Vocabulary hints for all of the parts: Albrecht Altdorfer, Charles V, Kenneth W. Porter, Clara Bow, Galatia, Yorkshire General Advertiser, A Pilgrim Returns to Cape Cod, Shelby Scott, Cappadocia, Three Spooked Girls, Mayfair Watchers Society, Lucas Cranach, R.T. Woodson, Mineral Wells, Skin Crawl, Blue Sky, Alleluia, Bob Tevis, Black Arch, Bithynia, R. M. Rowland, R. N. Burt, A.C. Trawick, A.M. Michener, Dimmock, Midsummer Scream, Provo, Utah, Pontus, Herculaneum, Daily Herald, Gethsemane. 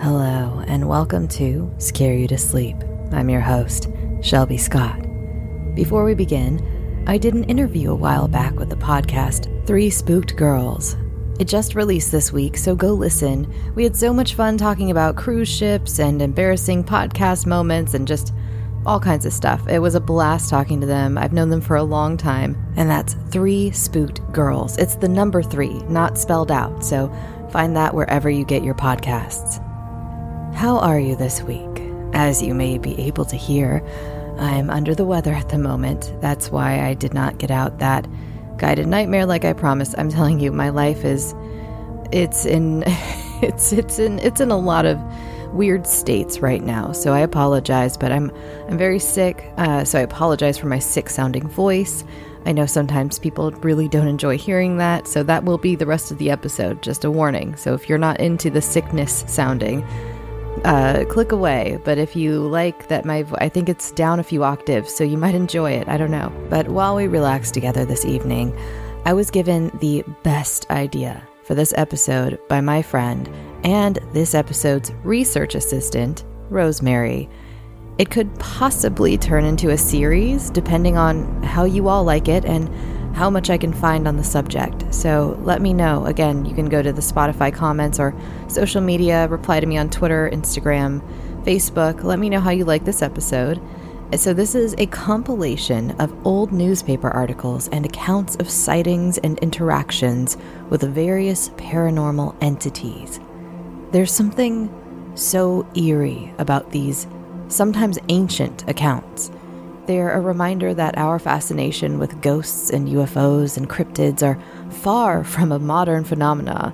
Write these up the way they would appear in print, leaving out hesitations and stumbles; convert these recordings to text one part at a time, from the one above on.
Hello, and welcome to Scare You to Sleep. I'm your host, Shelby Scott. Before we begin, I did an interview a while back with the podcast, Three Spooked Girls. It just released this week, so go listen. We had so much fun talking about cruise ships and embarrassing podcast moments and just all kinds of stuff. It was a blast talking to them. I've known them for a long time, and that's Three Spooked Girls. It's the number 3, not spelled out, so find that wherever you get your podcasts. How are you this week? As you may be able to hear, I'm under the weather at the moment. That's why I did not get out that guided nightmare like I promised. I'm telling you, my life is it's in a lot of weird states right now. So I apologize, but I'm very sick. So I apologize for my sick-sounding voice. I know sometimes people really don't enjoy hearing that, so that will be the rest of the episode. Just a warning. So if you're not into the sickness sounding, click away. But if you like that, I think it's down a few octaves, so you might enjoy it. I don't know. But while we relax together this evening, I was given the best idea for this episode by my friend and this episode's research assistant, Rosemary. It could possibly turn into a series, depending on how you all like it and how much I can find on the subject. So let me know. Again, you can go to the Spotify comments or social media, reply to me on Twitter, Instagram, Facebook. Let me know how you like this episode. So this is a compilation of old newspaper articles and accounts of sightings and interactions with various paranormal entities. There's something so eerie about these sometimes ancient accounts. They're a reminder that our fascination with ghosts and UFOs and cryptids are far from a modern phenomena.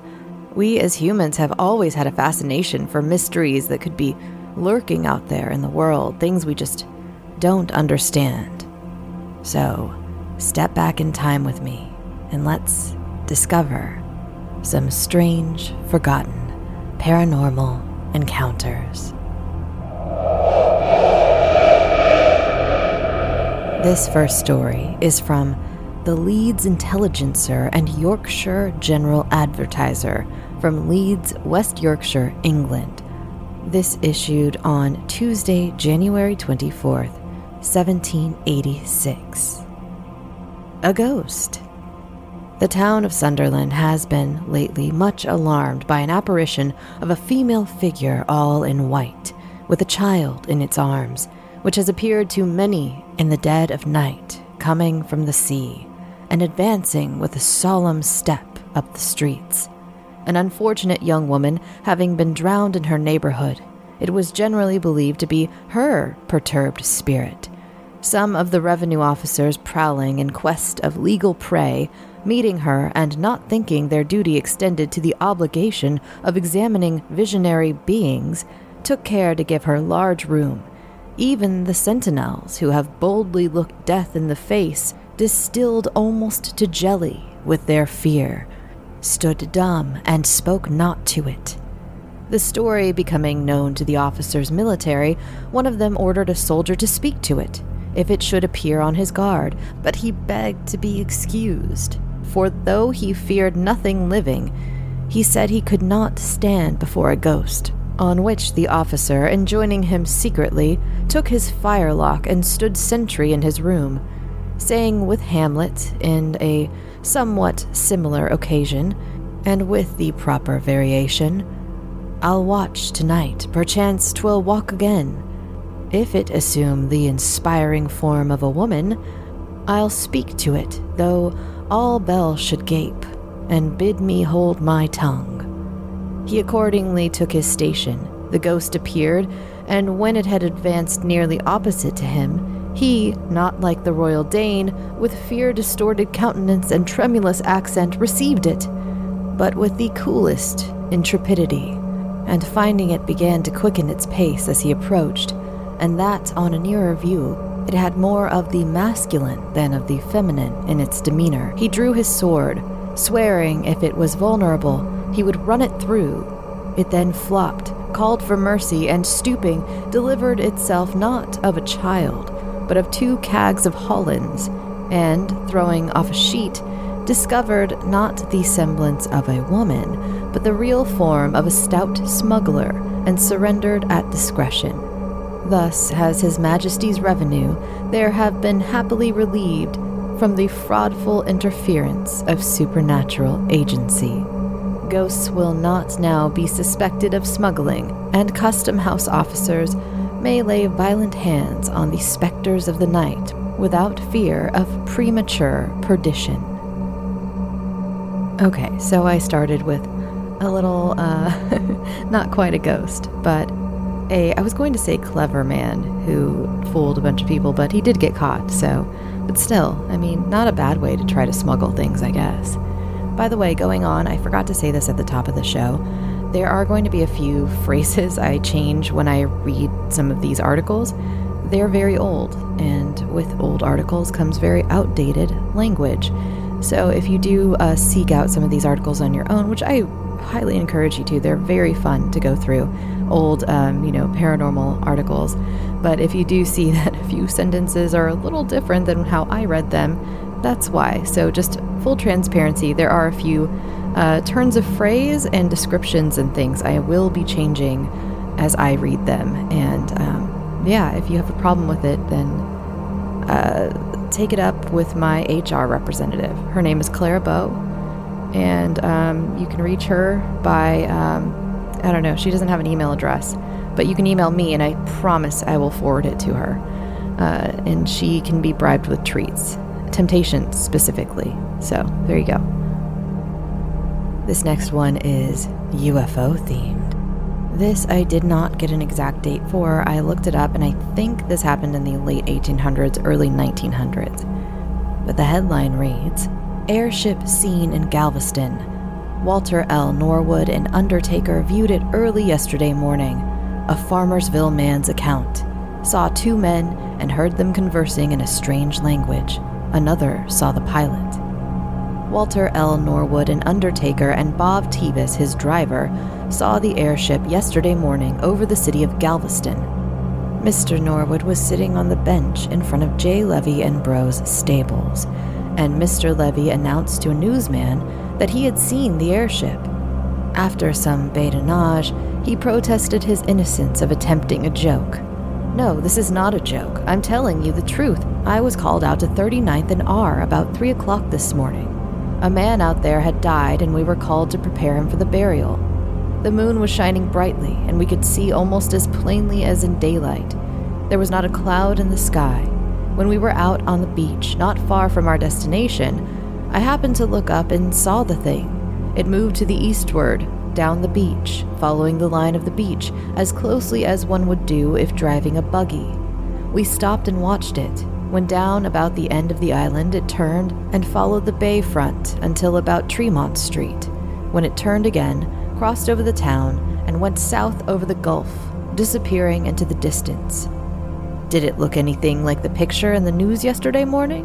We as humans have always had a fascination for mysteries that could be lurking out there in the world, things we just don't understand. So, step back in time with me and let's discover some strange, forgotten, paranormal encounters. This first story is from the Leeds Intelligencer and Yorkshire General Advertiser from Leeds, West Yorkshire, England. This issued on Tuesday, January 24th, 1786. A ghost. The town of Sunderland has been lately much alarmed by an apparition of a female figure all in white, with a child in its arms, which has appeared to many in the dead of night, coming from the sea, and advancing with a solemn step up the streets. An unfortunate young woman having been drowned in her neighborhood, it was generally believed to be her perturbed spirit. Some of the revenue officers prowling in quest of legal prey, meeting her and not thinking their duty extended to the obligation of examining visionary beings, took care to give her large room. Even the sentinels, who have boldly looked death in the face, distilled almost to jelly with their fear, stood dumb and spoke not to it. The story becoming known to the officers' military, one of them ordered a soldier to speak to it, if it should appear on his guard, but he begged to be excused, for though he feared nothing living, he said he could not stand before a ghost, on which the officer, enjoining him secretly, took his firelock and stood sentry in his room, saying with Hamlet, in a somewhat similar occasion, and with the proper variation, "I'll watch tonight, perchance 'twill walk again. If it assume the inspiring form of a woman, I'll speak to it, though all bells should gape, and bid me hold my tongue." He accordingly took his station. The ghost appeared, and when it had advanced nearly opposite to him, he, not like the royal Dane, with fear-distorted countenance and tremulous accent, received it, but with the coolest intrepidity, and finding it began to quicken its pace as he approached, and that on a nearer view, it had more of the masculine than of the feminine in its demeanor. He drew his sword, swearing if it was vulnerable, he would run it through. It then flopped, called for mercy, and stooping, delivered itself not of a child, but of two cags of Hollands, and, throwing off a sheet, discovered not the semblance of a woman, but the real form of a stout smuggler, and surrendered at discretion. Thus has His Majesty's revenue there have been happily relieved from the fraudful interference of supernatural agency. Ghosts will not now be suspected of smuggling, and custom house officers may lay violent hands on the specters of the night without fear of premature perdition. Okay, so I started with a little, not quite a ghost, but I was going to say clever man who fooled a bunch of people, but he did get caught, so... But still, I mean, not a bad way to try to smuggle things, I guess. By the way, going on, I forgot to say this at the top of the show. There are going to be a few phrases I change when I read some of these articles. They're very old, and with old articles comes very outdated language. So if you do seek out some of these articles on your own, which I highly encourage you to, they're very fun to go through, old, paranormal articles. But if you do see that a few sentences are a little different than how I read them, that's why. So just full transparency, there are a few turns of phrase and descriptions and things I will be changing as I read them. And if you have a problem with it, then take it up with my HR representative. Her name is Clara Bow, and you can reach her by, she doesn't have an email address. But you can email me, and I promise I will forward it to her. And she can be bribed with treats. Temptations, specifically. So, there you go. This next one is UFO-themed. This I did not get an exact date for. I looked it up, and I think this happened in the late 1800s, early 1900s. But the headline reads, "Airship seen in Galveston. Walter L. Norwood and undertaker viewed it early yesterday morning. A Farmersville man's account. Saw two men and heard them conversing in a strange language. Another saw the pilot." Walter L. Norwood, an undertaker, and Bob Tevis, his driver, saw the airship yesterday morning over the city of Galveston. Mr. Norwood was sitting on the bench in front of J. Levy and Bro's stables, and Mr. Levy announced to a newsman that he had seen the airship. After some badinage, he protested his innocence of attempting a joke. "No, this is not a joke. I'm telling you the truth. I was called out to 39th and R about 3 o'clock this morning. A man out there had died, and we were called to prepare him for the burial. The moon was shining brightly, and we could see almost as plainly as in daylight. There was not a cloud in the sky. When we were out on the beach, not far from our destination, I happened to look up and saw the thing. It moved to the eastward, down the beach, following the line of the beach as closely as one would do if driving a buggy. We stopped and watched it. When down about the end of the island, it turned and followed the bay front until about Tremont Street, when it turned again, crossed over the town, and went south over the Gulf, disappearing into the distance. Did it look anything like the picture in the news yesterday morning?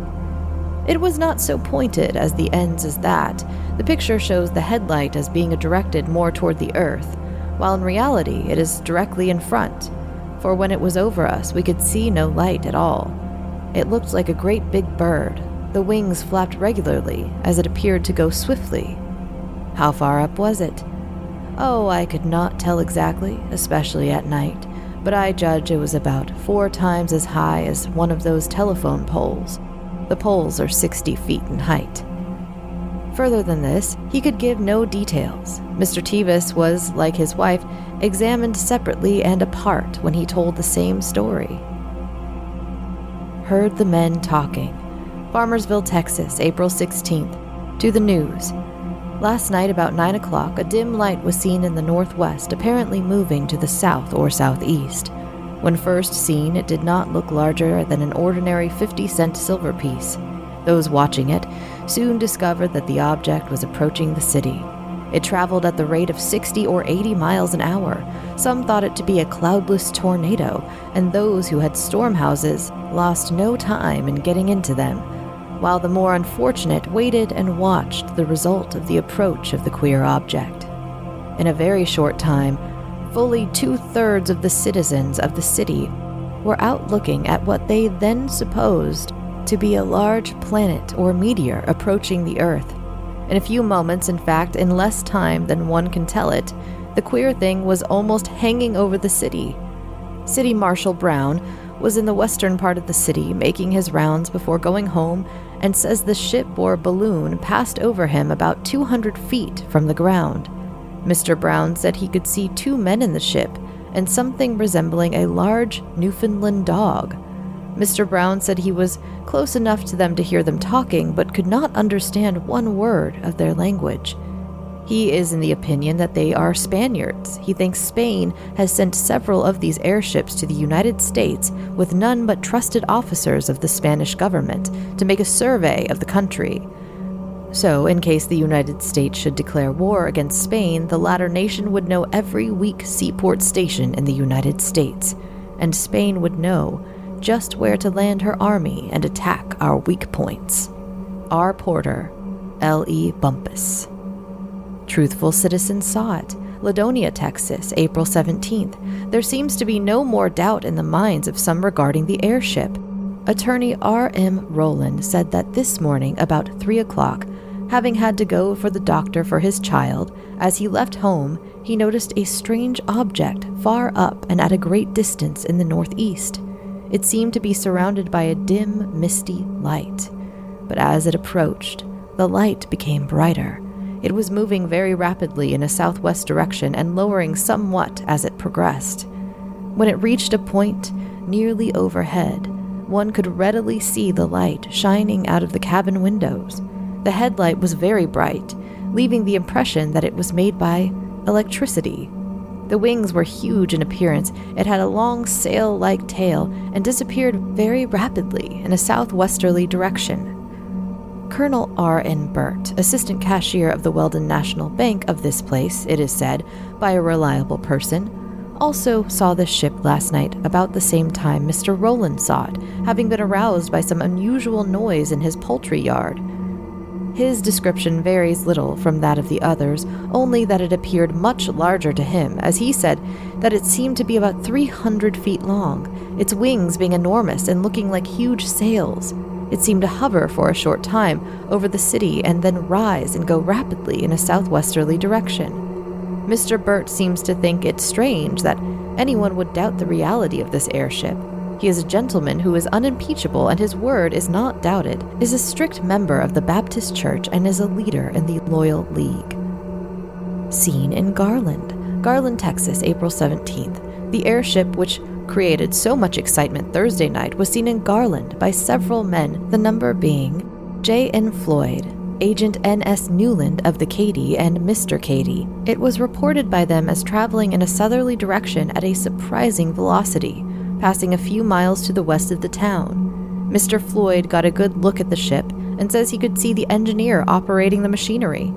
It was not so pointed as the ends as that. The picture shows the headlight as being directed more toward the earth, while in reality it is directly in front, for when it was over us we could see no light at all. It looked like a great big bird. The wings flapped regularly as it appeared to go swiftly. How far up was it? Oh, I could not tell exactly, especially at night, but I judge it was about 4 times as high as one of those telephone poles. The poles are 60 feet in height. Further than this, he could give no details. Mr. Tevis was, like his wife, examined separately and apart when he told the same story. Heard the men talking. Farmersville, Texas, April 16th. To the news. Last night about 9 o'clock, a dim light was seen in the northwest, apparently moving to the south or southeast. When first seen, it did not look larger than an ordinary 50-cent silver piece. Those watching it soon discovered that the object was approaching the city. It traveled at the rate of 60 or 80 miles an hour. Some thought it to be a cloudless tornado, and those who had storm houses lost no time in getting into them, while the more unfortunate waited and watched the result of the approach of the queer object. In a very short time, fully 2/3 of the citizens of the city were out looking at what they then supposed to be a large planet or meteor approaching the Earth. In a few moments, in fact, in less time than one can tell it, the queer thing was almost hanging over the city. City Marshal Brown was in the western part of the city making his rounds before going home, and says the ship or balloon passed over him about 200 feet from the ground. Mr. Brown said he could see 2 men in the ship and something resembling a large Newfoundland dog. Mr. Brown said he was close enough to them to hear them talking, but could not understand one word of their language. He is in the opinion that they are Spaniards. He thinks Spain has sent several of these airships to the United States with none but trusted officers of the Spanish government to make a survey of the country. So, in case the United States should declare war against Spain, the latter nation would know every weak seaport station in the United States, and Spain would know just where to land her army and attack our weak points. R. Porter, L.E. Bumpus. Truthful citizens saw it. Ladonia, Texas, April 17th. There seems to be no more doubt in the minds of some regarding the airship. Attorney R. M. Rowland said that this morning about 3 o'clock, having had to go for the doctor for his child, as he left home, he noticed a strange object far up and at a great distance in the northeast. It seemed to be surrounded by a dim, misty light. But as it approached, the light became brighter. It was moving very rapidly in a southwest direction and lowering somewhat as it progressed. When it reached a point nearly overhead, one could readily see the light shining out of the cabin windows. The headlight was very bright, leaving the impression that it was made by electricity. The wings were huge in appearance. It had a long sail-like tail and disappeared very rapidly in a southwesterly direction. Colonel R. N. Burt, assistant cashier of the Weldon National Bank of this place, it is said, by a reliable person, also saw this ship last night about the same time Mr. Rowland saw it, having been aroused by some unusual noise in his poultry yard. His description varies little from that of the others, only that it appeared much larger to him, as he said that it seemed to be about 300 feet long, its wings being enormous and looking like huge sails. It seemed to hover for a short time over the city and then rise and go rapidly in a southwesterly direction. Mr. Burt seems to think it strange that anyone would doubt the reality of this airship. He is a gentleman who is unimpeachable, and his word is not doubted, is a strict member of the Baptist Church, and is a leader in the Loyal League. Seen in Garland, Texas, April 17th. The airship, which created so much excitement Thursday night, was seen in Garland by several men, the number being J. N. Floyd, Agent N.S. Newland of the Katy and Mr. Katy. It was reported by them as traveling in a southerly direction at a surprising velocity, passing a few miles to the west of the town. Mr. Floyd got a good look at the ship and says he could see the engineer operating the machinery.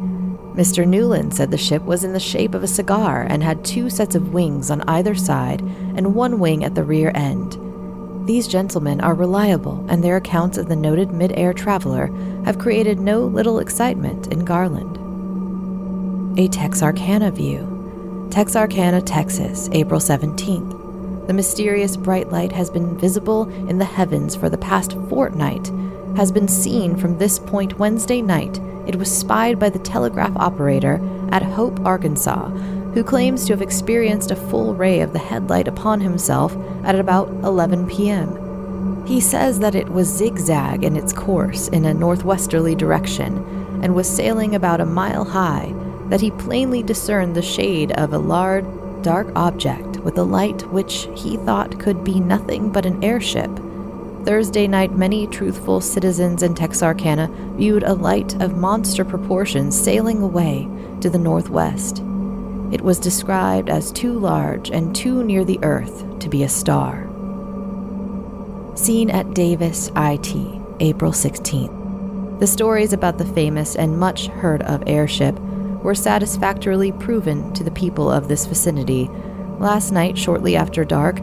Mr. Newland said the ship was in the shape of a cigar and had two sets of wings on either side and one wing at the rear end. These gentlemen are reliable, and their accounts of the noted mid-air traveler have created no little excitement in Garland. A Texarkana view. Texarkana, Texas, April 17th. The mysterious bright light has been visible in the heavens for the past fortnight, has been seen from this point Wednesday night. It was spied by the telegraph operator at Hope, Arkansas, who claims to have experienced a full ray of the headlight upon himself at about 11 p.m. He says that it was zigzag in its course in a northwesterly direction and was sailing about a mile high, that he plainly discerned the shade of a large, dark object with a light which he thought could be nothing but an airship. Thursday night, many truthful citizens in Texarkana viewed a light of monster proportions sailing away to the northwest. It was described as too large and too near the earth to be a star. Seen at Davis, IT, April 16th. The stories about the famous and much heard of airship were satisfactorily proven to the people of this vicinity. Last night, shortly after dark,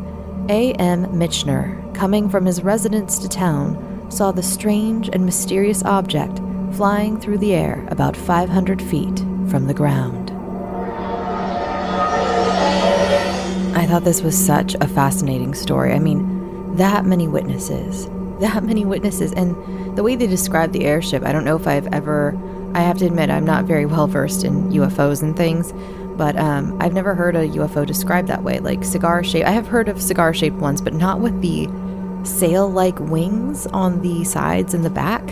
A.M. Michener, coming from his residence to town, saw the strange and mysterious object flying through the air about 500 feet from the ground. I thought this was such a fascinating story. I mean, that many witnesses, and the way they describe the airship, I don't know if I have to admit I'm not very well versed in UFOs and things, but I've never heard a UFO described that way, like cigar-shaped. I have heard of cigar-shaped ones, but not with the sail-like wings on the sides and the back.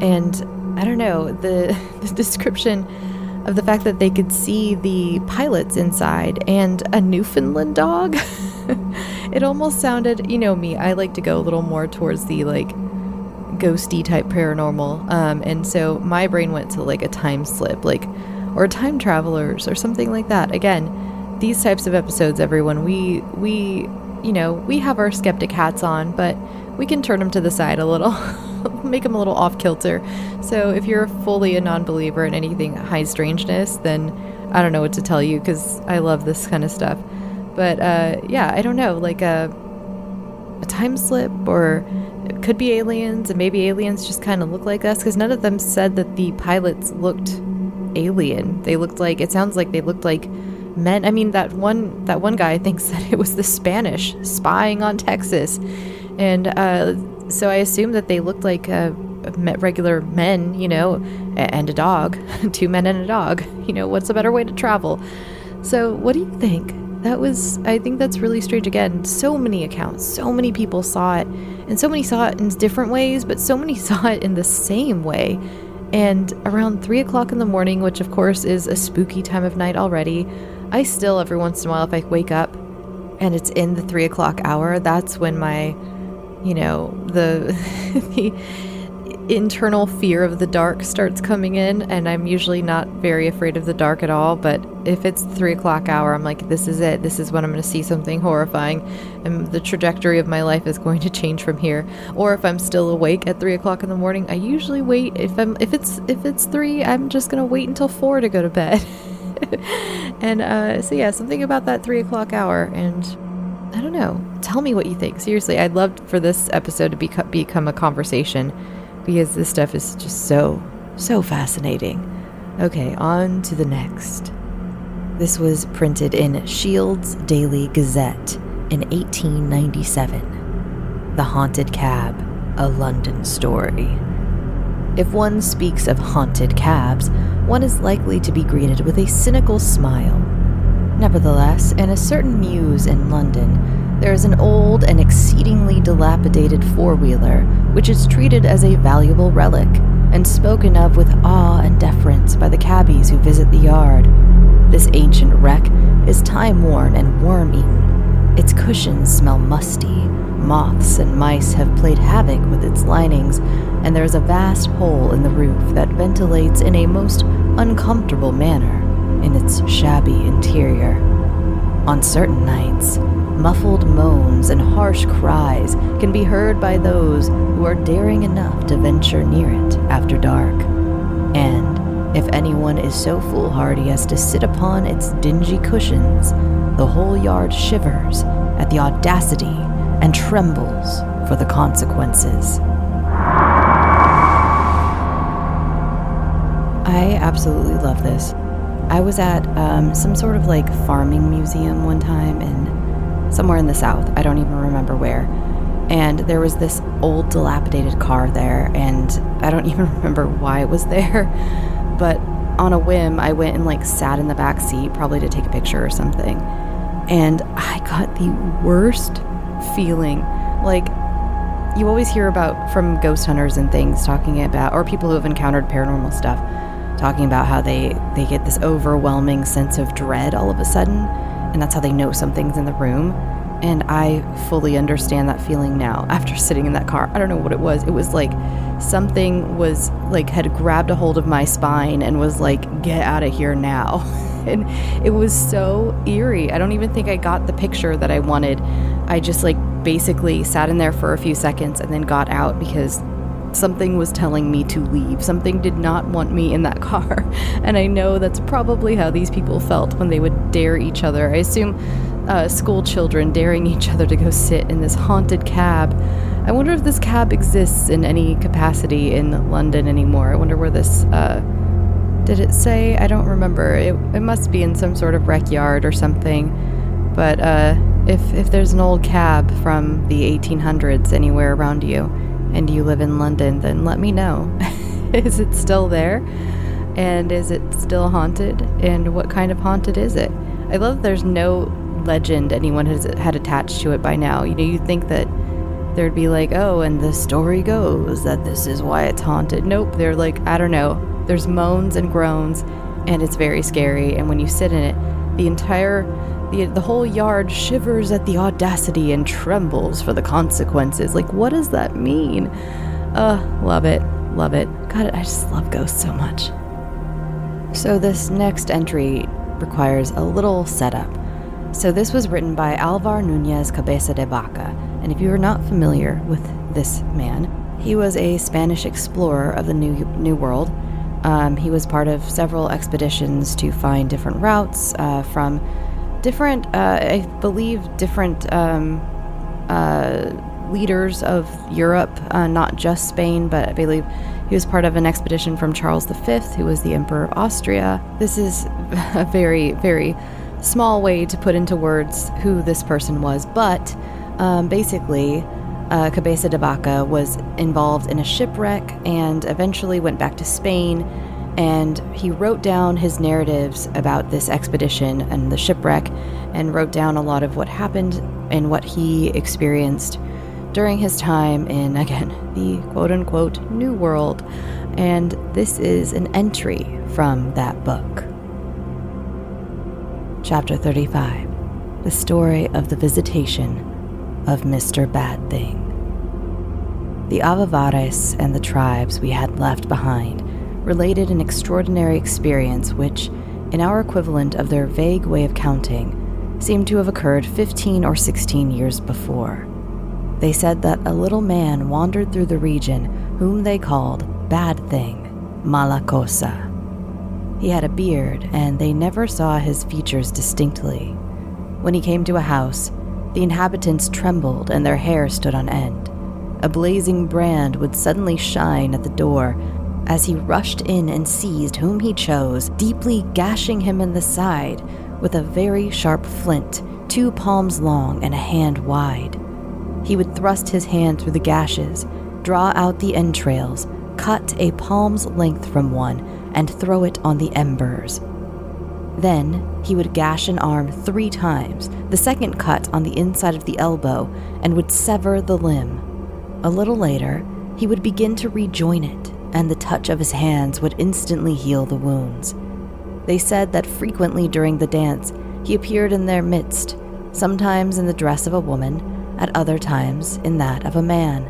And I don't know, the description of the fact that they could see the pilots inside and a Newfoundland dog. It almost sounded, you know me, I like to go a little more towards the, like, ghosty type paranormal. And so my brain went to, like, a time slip, like, or time travelers or something like that. Again, these types of episodes, everyone, we have our skeptic hats on, but we can turn them to the side a little, make them a little off kilter. So if you're fully a non-believer in anything high strangeness, then I don't know what to tell you, because I love this kind of stuff. But yeah, I don't know, like a time slip, or it could be aliens, and maybe aliens just kind of look like us, because none of them said that the pilots looked alien. They looked like, it sounds like they looked like men. I mean, that one guy thinks that it was the Spanish spying on Texas, and so I assume that they looked like regular men, you know, and a dog. 2 men and a dog, you know, what's a better way to travel? So what do you think? I think that's really strange. Again, so many accounts, so many people saw it, and so many saw it in different ways, but so many saw it in the same way. And around 3 o'clock in the morning, which of course is a spooky time of night already, I still, every once in a while, if I wake up and it's in the 3 o'clock hour, that's when my, you know, the the internal fear of the dark starts coming in. And I'm usually not very afraid of the dark at all, but if it's the 3 o'clock hour, I'm like, this is it. This is when I'm going to see something horrifying, and the trajectory of my life is going to change from here. Or if I'm still awake at 3 o'clock in the morning, I usually wait. If it's 3, I'm just going to wait until 4 to go to bed. And so yeah, something about that 3 o'clock hour. And I don't know, tell me what you think. Seriously, I'd love for this episode to become a conversation, because this stuff is just so, so fascinating. Okay, on to the next. This was printed in Shields Daily Gazette in 1897. The Haunted Cab, a London Story. If one speaks of haunted cabs, one is likely to be greeted with a cynical smile. Nevertheless, in a certain mews in London, there is an old and exceedingly dilapidated four-wheeler, which is treated as a valuable relic and spoken of with awe and deference by the cabbies who visit the yard. This ancient wreck is time-worn and worm-eaten. Its cushions smell musty, moths and mice have played havoc with its linings, and there is a vast hole in the roof that ventilates in a most uncomfortable manner in its shabby interior. On certain nights, muffled moans and harsh cries can be heard by those who are daring enough to venture near it after dark. And, If anyone is so foolhardy as to sit upon its dingy cushions, the whole yard shivers at the audacity and trembles for the consequences. I absolutely love this. I was at some sort of like farming museum one time in somewhere in the South. I don't even remember where. And there was this old dilapidated car there, and I don't even remember why it was there, but on a whim I went and like sat in the back seat, probably to take a picture or something, and I got the worst feeling. Like, you always hear about from ghost hunters and things talking about, or people who have encountered paranormal stuff talking about how they get this overwhelming sense of dread all of a sudden, and that's how they know something's in the room. And I fully understand that feeling now after sitting in that car. I don't know what it was. It was like something was like had grabbed a hold of my spine and was like, get out of here now. And it was so eerie. I don't even think I got the picture that I wanted. I just like basically sat in there for a few seconds and then got out because something was telling me to leave. Something did not want me in that car. And I know that's probably how these people felt when they would dare each other. I assume school children daring each other to go sit in this haunted cab. I wonder if this cab exists in any capacity in London anymore. I wonder where this, did it say? I don't remember. It must be in some sort of wreck yard or something. But if there's an old cab from the 1800s anywhere around you, and you live in London, then let me know. Is it still there? And is it still haunted? And what kind of haunted is it? I love that there's no legend anyone has had attached to it by now. You know, you'd think that there'd be like, oh, and the story goes that this is why it's haunted. Nope, they're like, I don't know. There's moans and groans, and it's very scary. And when you sit in it, the whole yard shivers at the audacity and trembles for the consequences. Like, what does that mean? Love it. Love it. God, I just love ghosts so much. So this next entry requires a little setup. So this was written by Alvar Nunez Cabeza de Vaca. And if you are not familiar with this man, he was a Spanish explorer of the New World. He was part of several expeditions to find different routes from different, I believe, different leaders of Europe, not just Spain, but I believe he was part of an expedition from Charles V, who was the Emperor of Austria. This is a very, very small way to put into words who this person was, but basically Cabeza de Vaca was involved in a shipwreck and eventually went back to Spain, and he wrote down his narratives about this expedition and the shipwreck, and wrote down a lot of what happened and what he experienced during his time in, again, the quote-unquote New World. And this is an entry from that book. Chapter 35, The Story of the Visitation of Mr. Bad Thing. The Avavares and the tribes we had left behind related an extraordinary experience which, in our equivalent of their vague way of counting, seemed to have occurred 15 or 16 years before. They said that a little man wandered through the region whom they called Bad Thing, Malacosa. He had a beard, and they never saw his features distinctly. When he came to a house, the inhabitants trembled and their hair stood on end. A blazing brand would suddenly shine at the door as he rushed in and seized whom he chose, deeply gashing him in the side with a very sharp flint, 2 palms long and a hand wide. He would thrust his hand through the gashes, draw out the entrails, cut a palm's length from one, and throw it on the embers. Then he would gash an arm 3 times, the second cut on the inside of the elbow, and would sever the limb. A little later, he would begin to rejoin it, and the touch of his hands would instantly heal the wounds. They said that frequently during the dance, he appeared in their midst, sometimes in the dress of a woman, at other times in that of a man.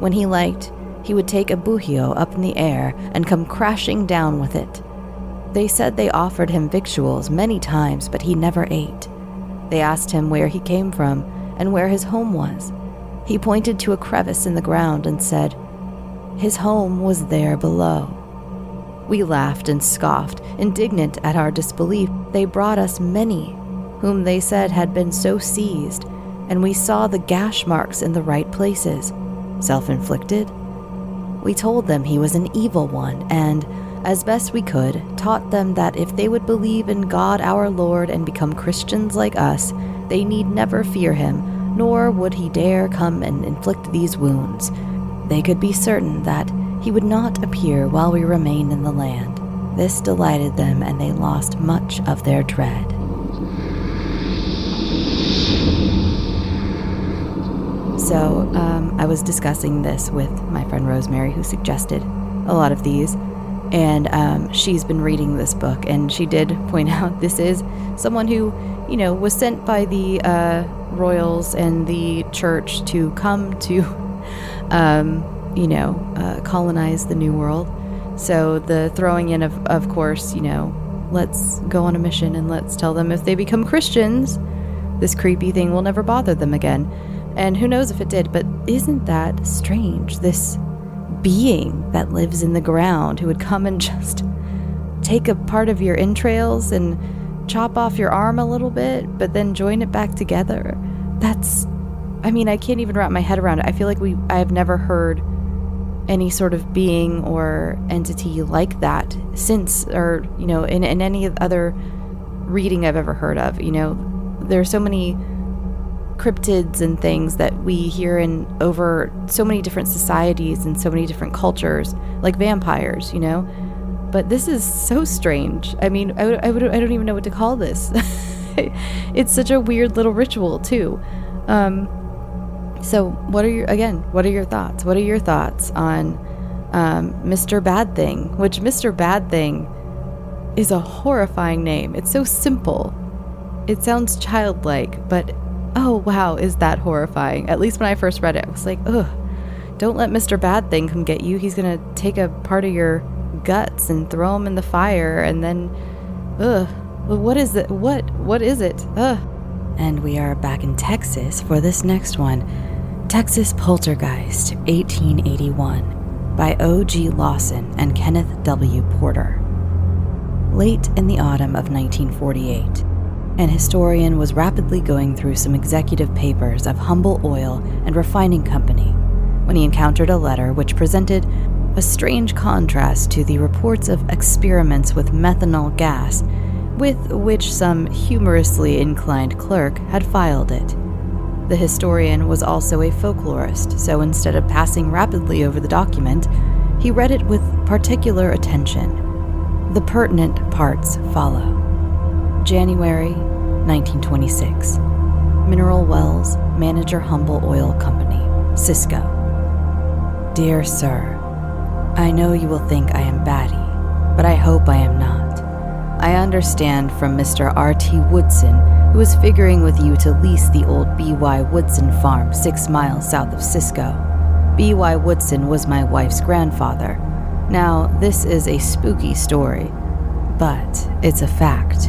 When he liked, he would take a bugio up in the air and come crashing down with it. They said they offered him victuals many times, but he never ate. They asked him where he came from and where his home was. He pointed to a crevice in the ground and said, "His home was there below." We laughed and scoffed, indignant at our disbelief. They brought us many, whom they said had been so seized, and we saw the gash marks in the right places, self-inflicted. We told them he was an evil one, and, as best we could, taught them that if they would believe in God our Lord and become Christians like us, they need never fear him, nor would he dare come and inflict these wounds. They could be certain that he would not appear while we remained in the land. This delighted them, and they lost much of their dread. So, I was discussing this with my friend Rosemary, who suggested a lot of these, and she's been reading this book, and she did point out this is someone who, you know, was sent by the royals and the church to come to, colonize the New World. So the throwing in of course, you know, let's go on a mission and let's tell them if they become Christians, this creepy thing will never bother them again. And who knows if it did, but isn't that strange? This being that lives in the ground who would come and just take a part of your entrails and chop off your arm a little bit, but then join it back together. That's, I mean, I can't even wrap my head around it. I feel like I've never heard any sort of being or entity like that since, or, you know, in any other reading I've ever heard of. You know, there are so many cryptids and things that we hear in over so many different societies and so many different cultures, like vampires, you know, but this is so strange. I mean, I don't even know what to call this. It's such a weird little ritual too. So what are your thoughts? What are your thoughts on Mr. Bad Thing, which Mr. Bad Thing is a horrifying name. It's so simple. It sounds childlike, but oh, wow, is that horrifying. At least when I first read it, I was like, ugh, don't let Mr. Bad Thing come get you. He's going to take a part of your guts and throw them in the fire, and then, ugh, what is it? What is it? Ugh. And we are back in Texas for this next one, Texas Poltergeist, 1881, by O.G. Lawson and Kenneth W. Porter. Late in the autumn of 1948, an historian was rapidly going through some executive papers of Humble Oil and Refining Company when he encountered a letter which presented a strange contrast to the reports of experiments with methanol gas, with which some humorously inclined clerk had filed it. The historian was also a folklorist, so instead of passing rapidly over the document, he read it with particular attention. The pertinent parts follow. January 1926. Mineral Wells, Manager Humble Oil Company, Cisco. Dear Sir, I know you will think I am batty, but I hope I am not. I understand from Mr. R.T. Woodson, who is figuring with you to lease the old B.Y. Woodson farm 6 miles south of Cisco. B.Y. Woodson was my wife's grandfather. Now, this is a spooky story, but it's a fact.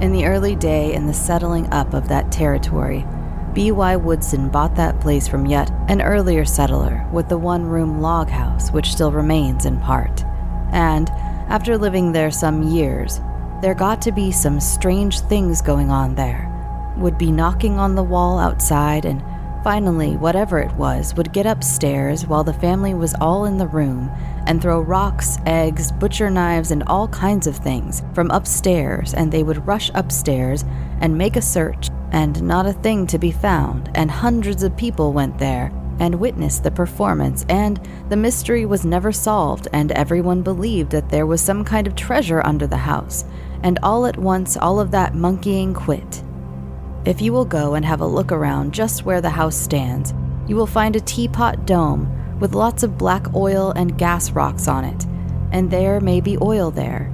In the early day and the settling up of that territory, B.Y. Woodson bought that place from yet an earlier settler with the one-room log house which still remains in part. And, after living there some years, there got to be some strange things going on there. Would be knocking on the wall outside, and finally, whatever it was, would get upstairs while the family was all in the room and throw rocks, eggs, butcher knives, and all kinds of things from upstairs, and they would rush upstairs and make a search, and not a thing to be found, and hundreds of people went there and witnessed the performance, and the mystery was never solved, and everyone believed that there was some kind of treasure under the house, and all at once all of that monkeying quit. If you will go and have a look around just where the house stands, you will find a teapot dome with lots of black oil and gas rocks on it, and there may be oil there.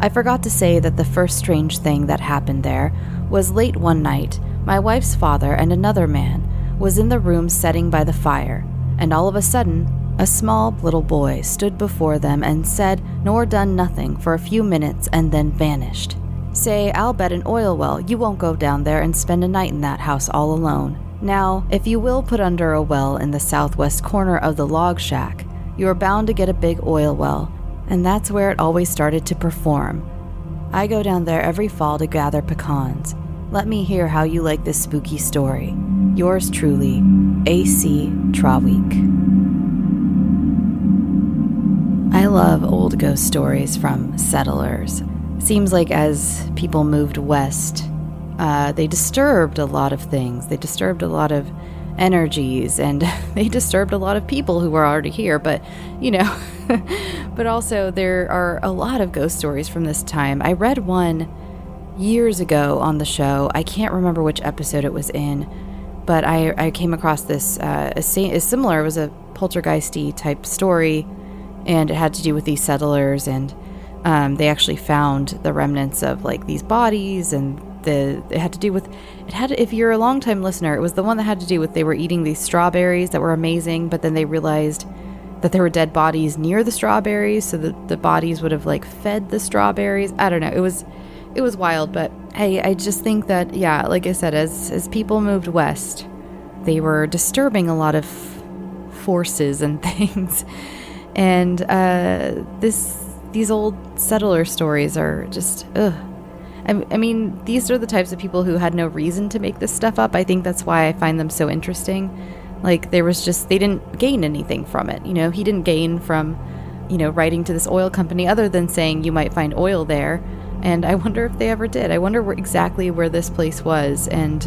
I forgot to say that the first strange thing that happened there was late one night, my wife's father and another man was in the room setting by the fire, and all of a sudden, a small little boy stood before them and said nor done nothing for a few minutes and then vanished. Say, I'll bet an oil well you won't go down there and spend a night in that house all alone. Now, if you will put under a well in the southwest corner of the log shack, you are bound to get a big oil well, and that's where it always started to perform. I go down there every fall to gather pecans. Let me hear how you like this spooky story. Yours truly, A.C. Trawick. I love old ghost stories from settlers. Seems like as people moved west, they disturbed a lot of things. They disturbed a lot of energies, and they disturbed a lot of people who were already here, but, you know. But also, there are a lot of ghost stories from this time. I read one years ago on the show. I can't remember which episode it was in, but I came across this similar. It was a poltergeisty type story, and it had to do with these settlers, and they actually found the remnants of, like, these bodies, and if you're a longtime listener, it was the one that had to do with they were eating these strawberries that were amazing, but then they realized that there were dead bodies near the strawberries, so that the bodies would have, like, fed the strawberries. I don't know. It was wild, but I just think that, yeah, like I said, as people moved west, they were disturbing a lot of forces and things, and these old settler stories are just ugh. I mean, these are the types of people who had no reason to make this stuff up. I think that's why I find them so interesting. Like, they didn't gain anything from it. You know, he didn't gain from, you know, writing to this oil company other than saying you might find oil there. And I wonder if they ever did. I wonder exactly where this place was. And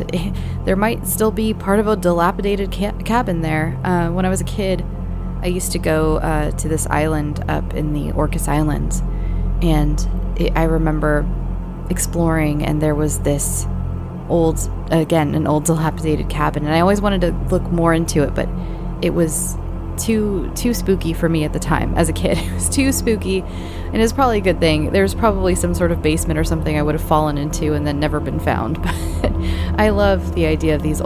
there might still be part of a dilapidated cabin there. When I was a kid, I used to go to this island up in the Orcas Islands. And I remember exploring, and there was this old dilapidated cabin, and I always wanted to look more into it, but it was too spooky for me at the time as a kid. It was too spooky, and it's probably a good thing. There's probably some sort of basement or something I would have fallen into and then never been found. But I love the idea of these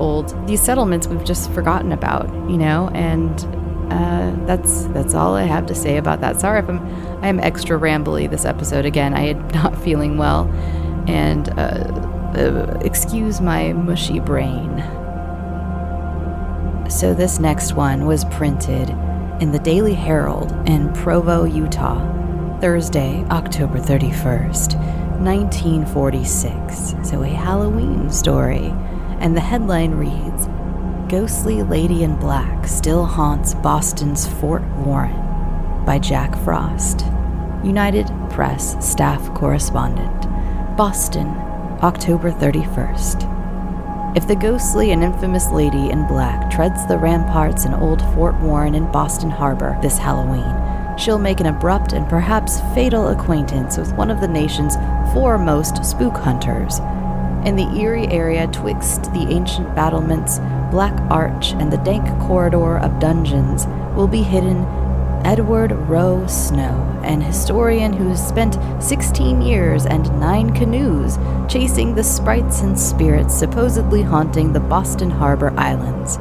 settlements we've just forgotten about, you know. And that's all I have to say about that. Sorry if I'm extra rambly this episode again. I am not feeling well, and excuse my mushy brain. So this next one was printed in the Daily Herald in Provo, Utah, Thursday, October 31st, 1946. So a Halloween story, and the headline reads, Ghostly Lady in Black Still Haunts Boston's Fort Warren, by Jack Frost, United Press Staff Correspondent, Boston, October 31st. If the ghostly and infamous lady in black treads the ramparts in old Fort Warren in Boston Harbor this Halloween, she'll make an abrupt and perhaps fatal acquaintance with one of the nation's foremost spook hunters. In the eerie area twixt the ancient battlements, Black Arch, and the dank corridor of dungeons will be hidden Edward Rowe Snow, an historian who has spent 16 years and 9 canoes chasing the sprites and spirits supposedly haunting the Boston Harbor Islands.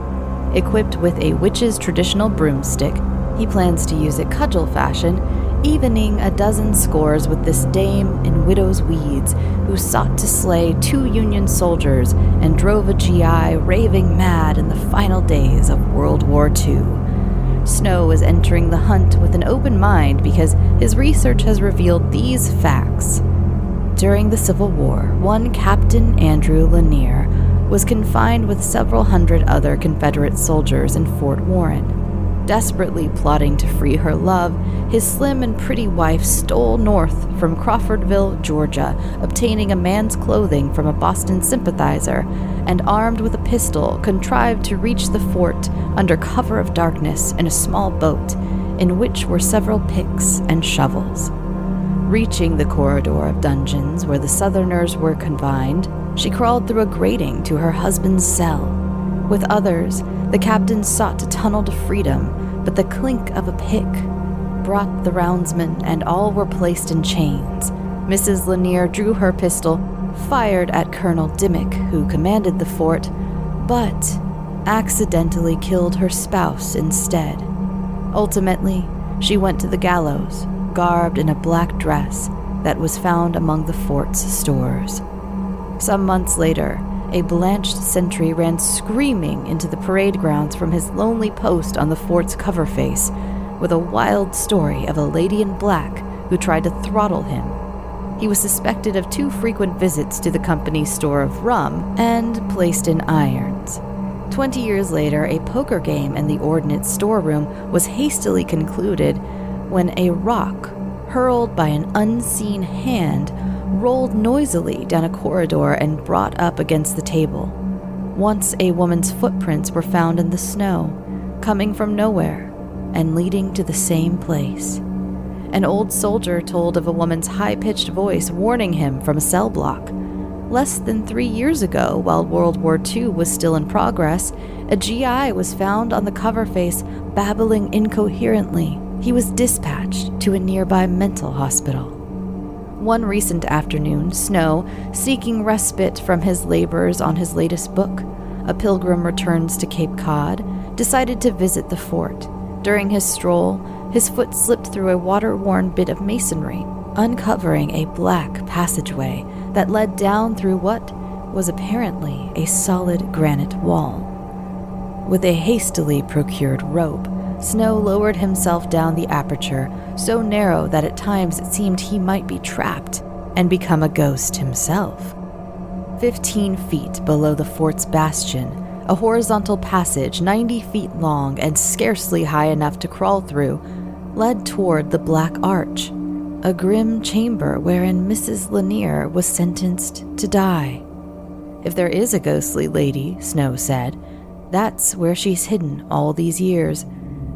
Equipped with a witch's traditional broomstick, he plans to use it cudgel fashion, evening a dozen scores with this dame in widow's weeds who sought to slay 2 Union soldiers and drove a GI raving mad in the final days of World War II. Snow was entering the hunt with an open mind because his research has revealed these facts. During the Civil War, one Captain Andrew Lanier was confined with several hundred other Confederate soldiers in Fort Warren. Desperately plotting to free her love, his slim and pretty wife stole north from Crawfordville, Georgia, obtaining a man's clothing from a Boston sympathizer, and armed with a pistol, contrived to reach the fort under cover of darkness in a small boat, in which were several picks and shovels. Reaching the corridor of dungeons where the Southerners were confined, she crawled through a grating to her husband's cell. With others, the captain sought to tunnel to freedom, but the clink of a pick brought the roundsman, and all were placed in chains. Mrs. Lanier drew her pistol, fired at Colonel Dimmock, who commanded the fort, but accidentally killed her spouse instead. Ultimately, she went to the gallows, garbed in a black dress that was found among the fort's stores. Some months later, a blanched sentry ran screaming into the parade grounds from his lonely post on the fort's cover face, with a wild story of a lady in black who tried to throttle him. He was suspected of too frequent visits to the company's store of rum and placed in irons. 20 years later, a poker game in the Ordnance storeroom was hastily concluded when a rock, hurled by an unseen hand, rolled noisily down a corridor and brought up against the table. Once a woman's footprints were found in the snow, coming from nowhere and leading to the same place. An old soldier told of a woman's high-pitched voice warning him from a cell block. Less than 3 years ago, while World War II was still in progress, a GI was found on the cover face babbling incoherently. He was dispatched to a nearby mental hospital. One recent afternoon, Snow, seeking respite from his labors on his latest book, A Pilgrim Returns to Cape Cod, decided to visit the fort. During his stroll, his foot slipped through a water-worn bit of masonry, uncovering a black passageway that led down through what was apparently a solid granite wall. With a hastily procured rope, Snow lowered himself down the aperture, so narrow that at times it seemed he might be trapped and become a ghost himself. 15 feet below the fort's bastion, a horizontal passage 90 feet long and scarcely high enough to crawl through, led toward the Black Arch, a grim chamber wherein Mrs. Lanier was sentenced to die. If there is a ghostly lady, Snow said, that's where she's hidden all these years.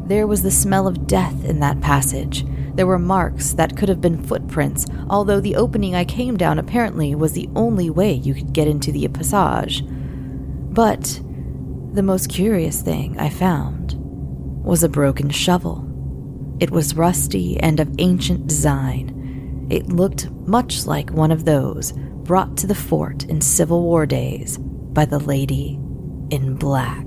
There was the smell of death in that passage. There were marks that could have been footprints, although the opening I came down apparently was the only way you could get into the passage. But the most curious thing I found was a broken shovel. It was rusty and of ancient design. It looked much like one of those brought to the fort in Civil War days by the lady in black.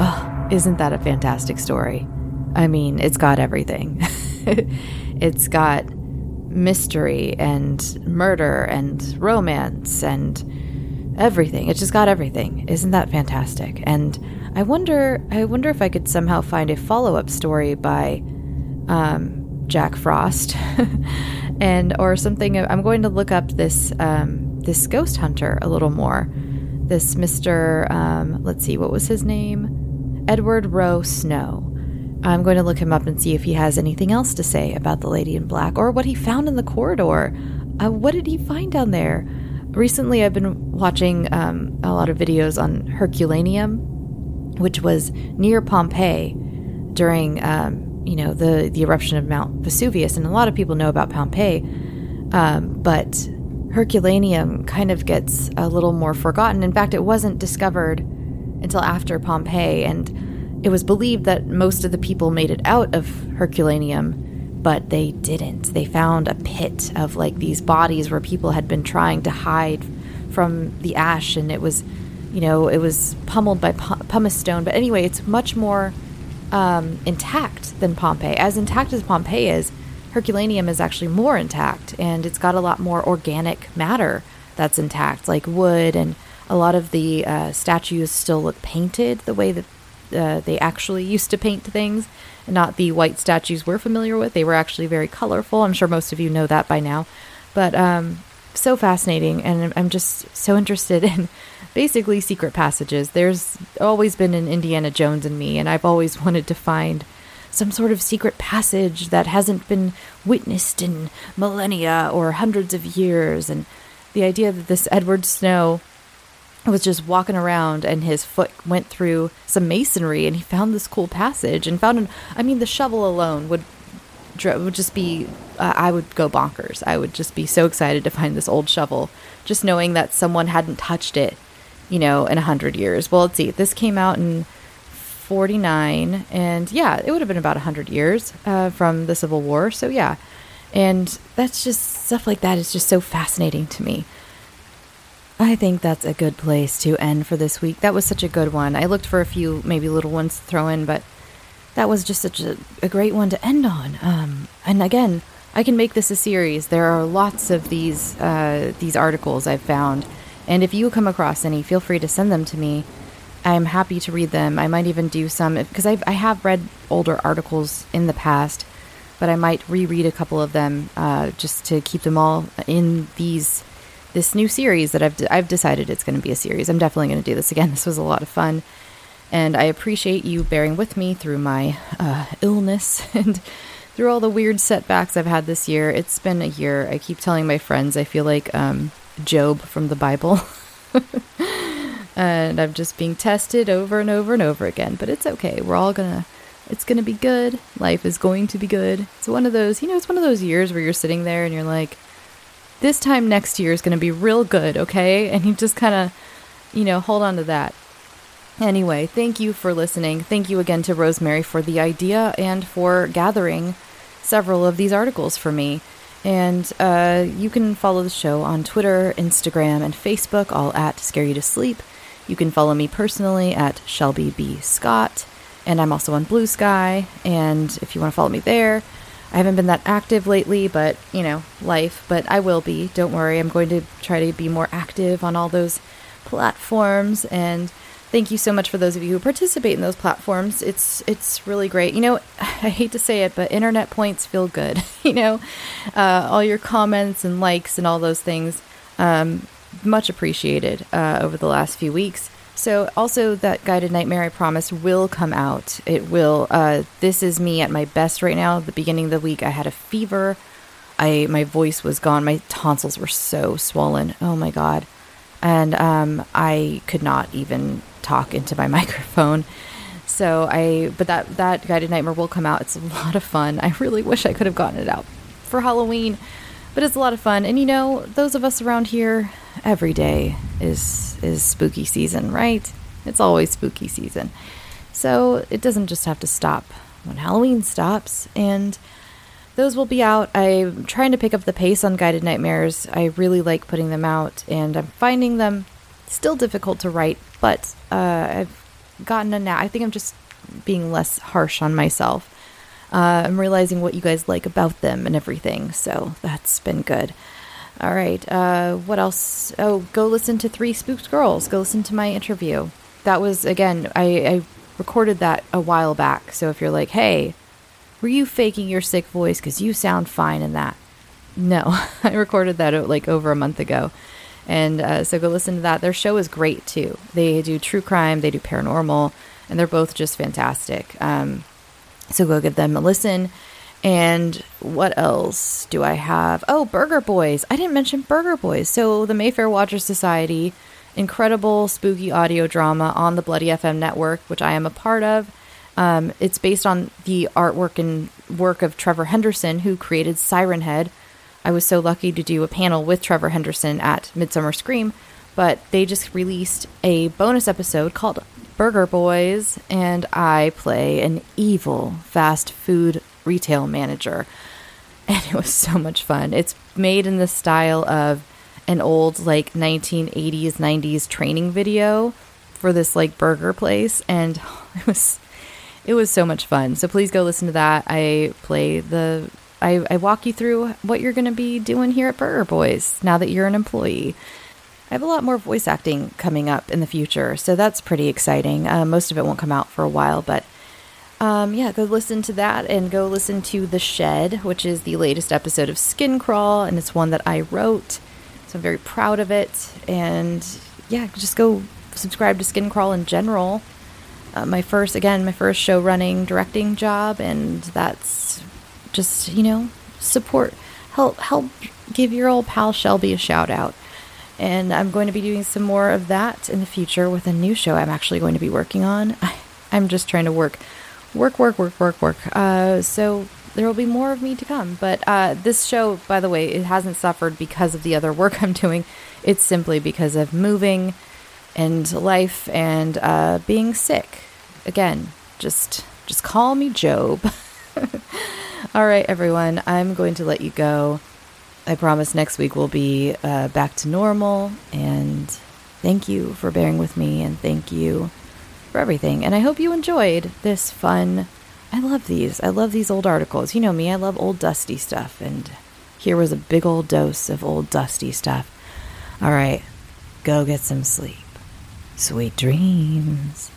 Oh, isn't that a fantastic story? I mean, it's got everything. It's got mystery and murder and romance and everything. It's just got everything. Isn't that fantastic? And I wonder if I could somehow find a follow-up story by Jack Frost, and or something. I'm going to look up this this ghost hunter a little more. This Mr. Let's see, what was his name? Edward Rowe Snow. I'm going to look him up and see if he has anything else to say about the lady in black or what he found in the corridor. What did he find down there? Recently, I've been watching a lot of videos on Herculaneum, which was near Pompeii during, the eruption of Mount Vesuvius. And a lot of people know about Pompeii, but Herculaneum kind of gets a little more forgotten. In fact, it wasn't discovered until after Pompeii, and it was believed that most of the people made it out of Herculaneum, but they didn't. They found a pit of like these bodies where people had been trying to hide from the ash, and it was pummeled by pumice stone. But anyway, it's much more intact than Pompeii. As intact as Pompeii is, Herculaneum is actually more intact, and it's got a lot more organic matter that's intact, like wood, and a lot of the statues still look painted the way that they actually used to paint things, not the white statues we're familiar with. They were actually very colorful. I'm sure most of you know that by now, but so fascinating, and I'm just so interested in basically secret passages. There's always been an Indiana Jones in me, and I've always wanted to find some sort of secret passage that hasn't been witnessed in millennia or hundreds of years, and the idea that this Edward Snow was just walking around and his foot went through some masonry and he found this cool passage and found the shovel alone would just be, I would go bonkers. I would just be so excited to find this old shovel, just knowing that someone hadn't touched it, in 100 years. Well, let's see, this came out in 49, and yeah, it would have been about 100 years from the Civil War. So yeah, and that's just, stuff like that is just so fascinating to me. I think that's a good place to end for this week. That was such a good one. I looked for a few maybe little ones to throw in, but that was just such a great one to end on. And again, I can make this a series. There are lots of these articles I've found. And if you come across any, feel free to send them to me I'm happy to read them. I might even do some, because I have read older articles in the past, but I might reread a couple of them just to keep them all in this new series that I've decided it's going to be a series. I'm definitely going to do this again. This was a lot of fun, and I appreciate you bearing with me through my illness and through all the weird setbacks I've had this year. It's been a year. I keep telling my friends I feel like Job from the Bible. And I'm just being tested over and over and over again, but it's okay. We're all it's gonna be good. Life is going to be good. It's one of those, it's one of those years where you're sitting there and you're like, this time next year is gonna be real good, okay? And you just kind of, hold on to that. Anyway, thank you for listening. Thank you again to Rosemary for the idea and for gathering several of these articles for me. And you can follow the show on Twitter, Instagram, and Facebook, all at Scare You to Sleep. You can follow me personally at Shelby B. Scott, and I'm also on Blue Sky, and if you want to follow me there, I haven't been that active lately, but, life, but I will be, don't worry, I'm going to try to be more active on all those platforms, and thank you so much for those of you who participate in those platforms, it's really great, I hate to say it, but internet points feel good, all your comments and likes and all those things, much appreciated over the last few weeks. So also that Guided Nightmare I promise will come out. It will. This is me at my best right now. At the beginning of the week I had a fever. My voice was gone. My tonsils were so swollen. Oh my God. And I could not even talk into my microphone. So that Guided Nightmare will come out. It's a lot of fun. I really wish I could have gotten it out for Halloween. But it's a lot of fun, and those of us around here, every day is spooky season, right? It's always spooky season. So it doesn't just have to stop when Halloween stops, and those will be out. I'm trying to pick up the pace on Guided Nightmares. I really like putting them out, and I'm finding them still difficult to write, but I've gotten a knack. I think I'm just being less harsh on myself. I'm realizing what you guys like about them and everything, so that's been good. All right, what else? Oh, go listen to Three Spooked Girls. Go listen to my interview. That was, again, I recorded that a while back, so if you're like, hey, were you faking your sick voice because you sound fine in that? No, I recorded that over a month ago, and so go listen to that. Their show is great, too. They do true crime, they do paranormal, and they're both just fantastic. So go give them a listen. And what else do I have? Oh, Burger Boys. I didn't mention Burger Boys. So the Mayfair Watchers Society, incredible spooky audio drama on the Bloody FM network, which I am a part of. It's based on the artwork and work of Trevor Henderson, who created Siren Head. I was so lucky to do a panel with Trevor Henderson at Midsummer Scream, but they just released a bonus episode called Burger Boys, and I play an evil fast food retail manager, and it was so much fun. It's made in the style of an old 1980s 90s training video for this burger place, and it was so much fun. So please go listen to that. I walk you through what you're going to be doing here at Burger Boys now that you're an employee. I have a lot more voice acting coming up in the future, so that's pretty exciting. Most of it won't come out for a while, but go listen to that, and go listen to The Shed, which is the latest episode of Skin Crawl, and it's one that I wrote, so I'm very proud of it. And just go subscribe to Skin Crawl in general. My first show running, directing job, and that's just, support, help give your old pal Shelby a shout out. And I'm going to be doing some more of that in the future with a new show I'm actually going to be working on. I'm just trying to work. So there will be more of me to come. But this show, by the way, it hasn't suffered because of the other work I'm doing. It's simply because of moving and life and being sick. Again, just call me Job. All right, everyone, I'm going to let you go. I promise next week we'll be back to normal, and thank you for bearing with me, and thank you for everything. And I hope you enjoyed this fun. I love these old articles. You know me, I love old dusty stuff, and here was a big old dose of old dusty stuff. All right, go get some sleep. Sweet dreams.